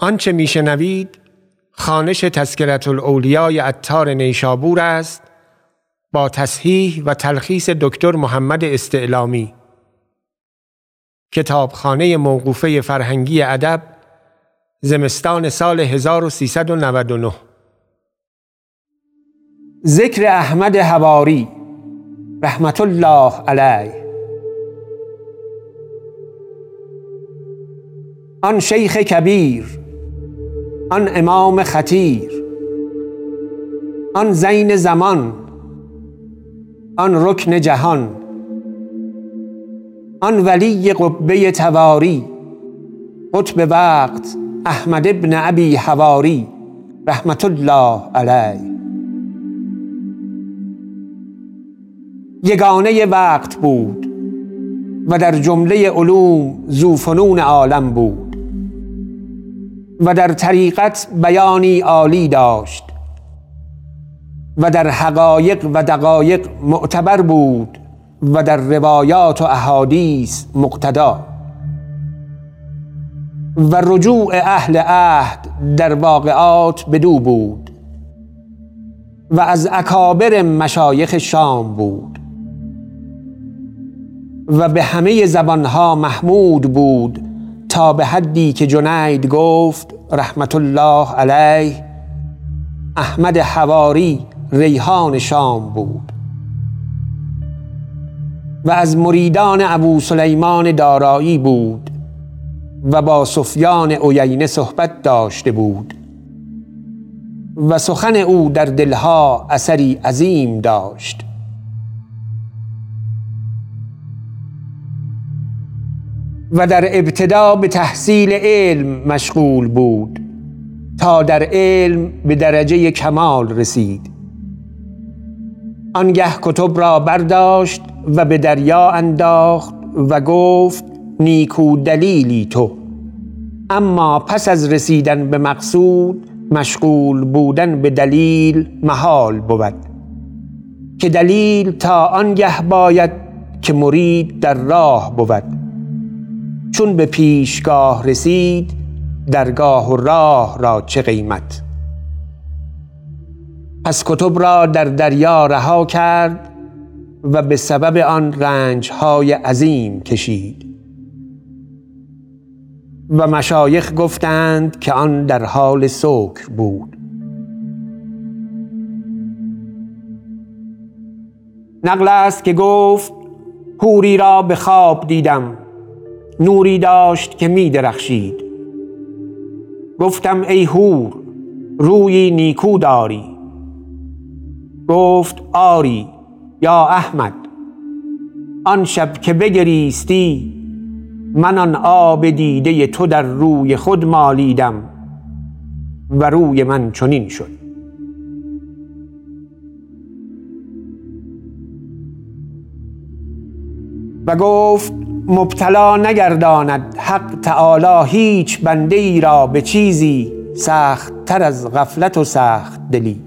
آنچه میشنوید خوانش تذکرةالاولیای عطار نیشابور است با تصحیح و تلخیص دکتر محمد استعلامی. کتابخانه موقوفه فرهنگی ادب، زمستان سال 1399. ذکر احمد حواری رحمت الله علیه. آن شیخ کبیر، آن امام خطیر، آن زین زمان، آن رکن جهان، آن ولی قبه تواری، قطب وقت احمد ابن ابی حواری رحمت الله علیه. یگانه وقت بود و در جمله علوم ذوفنون عالم بود و در طریقت بیانی عالی داشت و در حقایق و دقایق معتبر بود و در روایات و احادیث مقتدا و رجوع اهل عهد در واقعات بدو بود و از اکابر مشایخ شام بود و به همه زبانها محمود بود تا به حدی که جنید گفت رحمت الله علیه احمد حواری ریحان شام بود. و از مریدان ابو سلیمان دارایی بود و با سفیان اوینی صحبت داشته بود و سخن او در دلها اثری عظیم داشت. و در ابتدا به تحصیل علم مشغول بود تا در علم به درجه کمال رسید. آنگه کتب را برداشت و به دریا انداخت و گفت نیکو دلیلی تو، اما پس از رسیدن به مقصود مشغول بودن به دلیل محال بود که دلیل تا آنگه باید که مرید در راه بود، چون به پیشگاه رسید درگاه و راه را چه قیمت. پس کتب را در دریا رها کرد و به سبب آن رنجهای عظیم کشید و مشایخ گفتند که آن در حال سکر بود. نقل است که گفت حوری را به خواب دیدم، نوری داشت که می درخشید. گفتم ای هور روی نیکو داری؟ گفت آری یا احمد، آن شب که بگریستی من آن آب دیده تو در روی خود مالیدم و روی من چنین شد. و گفت مبتلا نگرداند حق تعالی هیچ بنده ای را به چیزی سخت تر از غفلت و سخت دلی.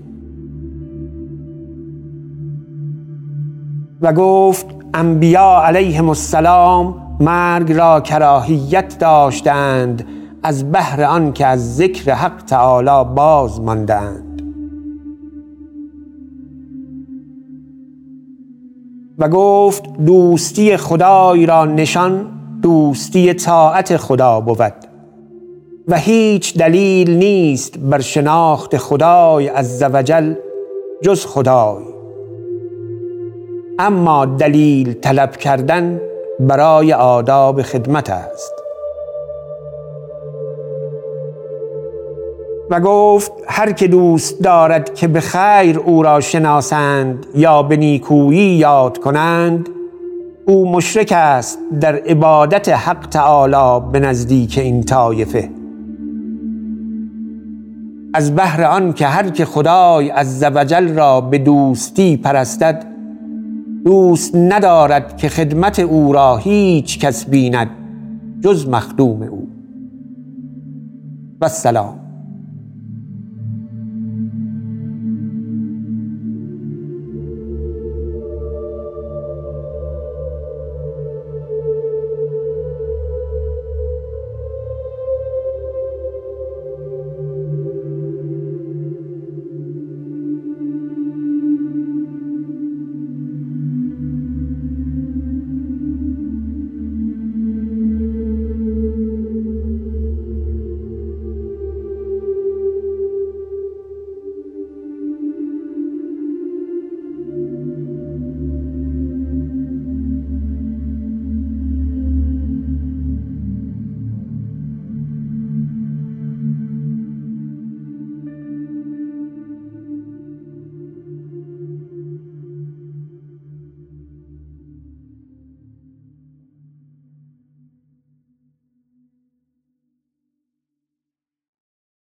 و گفت انبیا علیهم السلام مرگ را کراهیت داشتند از بهر آن که از ذکر حق تعالی باز ماندند. و گفت دوستی خدای را نشان دوستی طاعت خدا بود و هیچ دلیل نیست بر شناخت خدای عزوجل جز خدای، اما دلیل طلب کردن برای آداب خدمت است. و گفت هر که دوست دارد که به خیر او را شناسند یا به نیکویی یاد کنند، او مشرک است در عبادت حق تعالی به نزدیک این طایفه، از بهر آن که هر که خدای عزوجل را به دوستی پرستد دوست ندارد که خدمت او را هیچ کس بیند جز مخدوم او. و السلام.